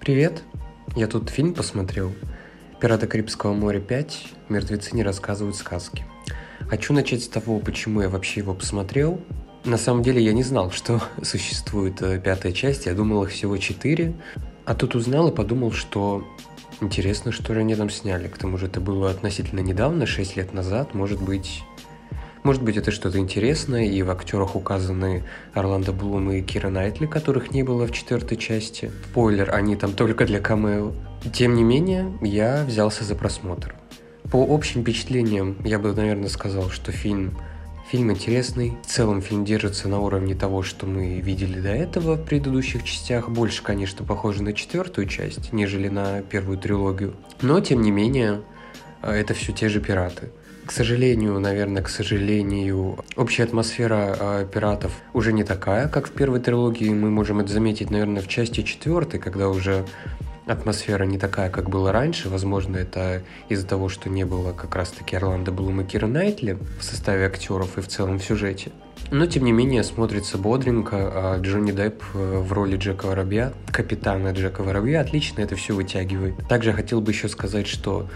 Привет, я тут фильм посмотрел. «Пираты Карибского моря 5. Мертвецы не рассказывают сказки». Хочу начать с того, почему я вообще его посмотрел. На самом деле я не знал, что существует пятая часть, я думал, их всего 4. А тут узнал и подумал, что интересно, что же они там сняли. К тому же это было относительно недавно, 6 лет назад, может быть, это что-то интересное, и в актерах указаны Орландо Блум и Кира Найтли, которых не было в 4-й части. Спойлер, они там только для камео. Тем не менее, я взялся за просмотр. По общим впечатлениям, я бы, наверное, сказал, что фильм интересный. В целом фильм держится на уровне того, что мы видели до этого в предыдущих частях. Больше, конечно, похоже на 4-ю часть, нежели на 1-ю трилогию. Но, тем не менее, это все те же пираты. К сожалению, общая атмосфера пиратов уже не такая, как в 1-й трилогии. Мы можем это заметить, наверное, в части 4-й, когда уже атмосфера не такая, как была раньше. Возможно, это из-за того, что не было как раз-таки Орландо Блума и Киры Найтли в составе актеров и в целом в сюжете. Но, тем не менее, смотрится бодренько. Джонни Депп в роли Джека Воробья, капитана Джека Воробья, отлично это все вытягивает. Также хотел бы еще сказать, что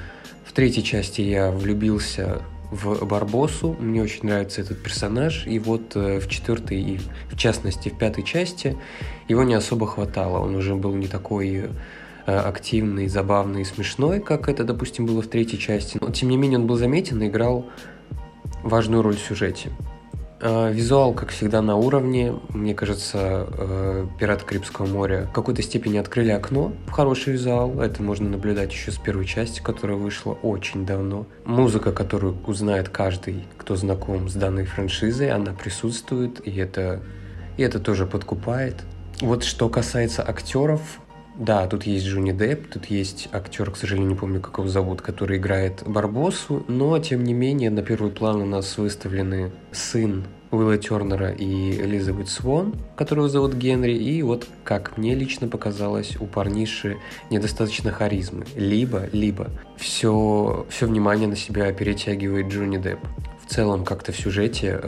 в 3-й части я влюбился в Барбосу, мне очень нравится этот персонаж, и вот в 4-й и, в частности, в 5-й части его не особо хватало, он уже был не такой активный, забавный и смешной, как это, допустим, было в 3-й части, но, тем не менее, он был заметен и играл важную роль в сюжете. Визуал, как всегда, на уровне. Мне кажется, «Пираты Карибского моря» в какой-то степени открыли окно в хороший визуал. Это можно наблюдать еще с 1-й части, которая вышла очень давно. Музыка, которую узнает каждый, кто знаком с данной франшизой, она присутствует, и это тоже подкупает. Вот что касается актеров, да, тут есть Джонни Депп, тут есть актер, к сожалению, не помню, как его зовут, который играет Барбосу, но, тем не менее, на первый план у нас выставлены сын Уилла Тернера и Элизабет Свон, которого зовут Генри, и вот, как мне лично показалось, у парниши недостаточно харизмы. Либо все внимание на себя перетягивает Джонни Депп. В целом, как-то в сюжете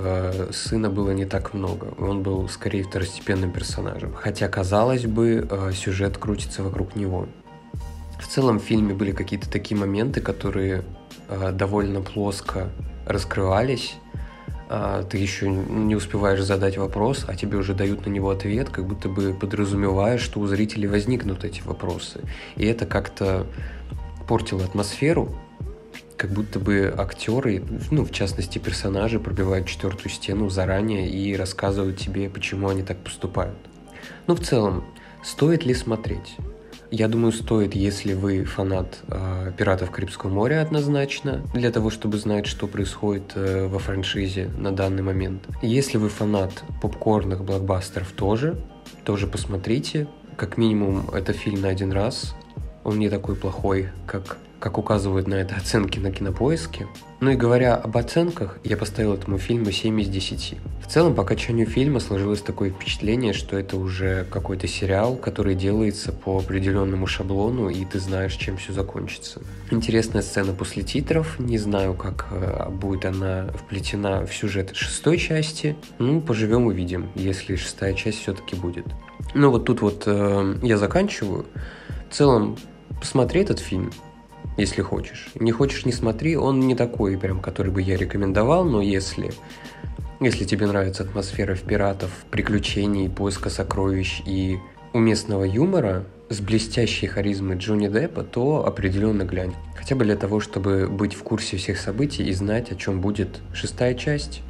сына было не так много, он был скорее второстепенным персонажем, хотя, казалось бы, сюжет крутится вокруг него. В целом в фильме были какие-то такие моменты, которые довольно плоско раскрывались, ты еще не успеваешь задать вопрос, а тебе уже дают на него ответ, как будто бы подразумевая, что у зрителей возникнут эти вопросы, и это как-то портило атмосферу. Как будто бы актеры, в частности персонажи, пробивают 4-ю стену заранее и рассказывают тебе, почему они так поступают. Но в целом, стоит ли смотреть? Я думаю, стоит, если вы фанат «Пиратов Карибского моря» однозначно, для того, чтобы знать, что происходит во франшизе на данный момент. Если вы фанат попкорных блокбастеров тоже посмотрите. Как минимум, это фильм на один раз. Он не такой плохой, как указывают на это оценки на Кинопоиске. Ну и говоря об оценках, я поставил этому фильму 7 из 10. В целом, по окончанию фильма сложилось такое впечатление, что это уже какой-то сериал, который делается по определенному шаблону, и ты знаешь, чем все закончится. Интересная сцена после титров, не знаю, как будет она вплетена в сюжет 6-й части, поживем увидим, если 6-я часть все-таки будет. Ну вот тут я заканчиваю. В целом, посмотри этот фильм, если хочешь. Не хочешь, не смотри. Он не такой, прям, который бы я рекомендовал, но если тебе нравится атмосфера в пиратов, приключений, поиска сокровищ и уместного юмора с блестящей харизмой Джонни Деппа, то определенно глянь. Хотя бы для того, чтобы быть в курсе всех событий и знать, о чем будет 6-я часть.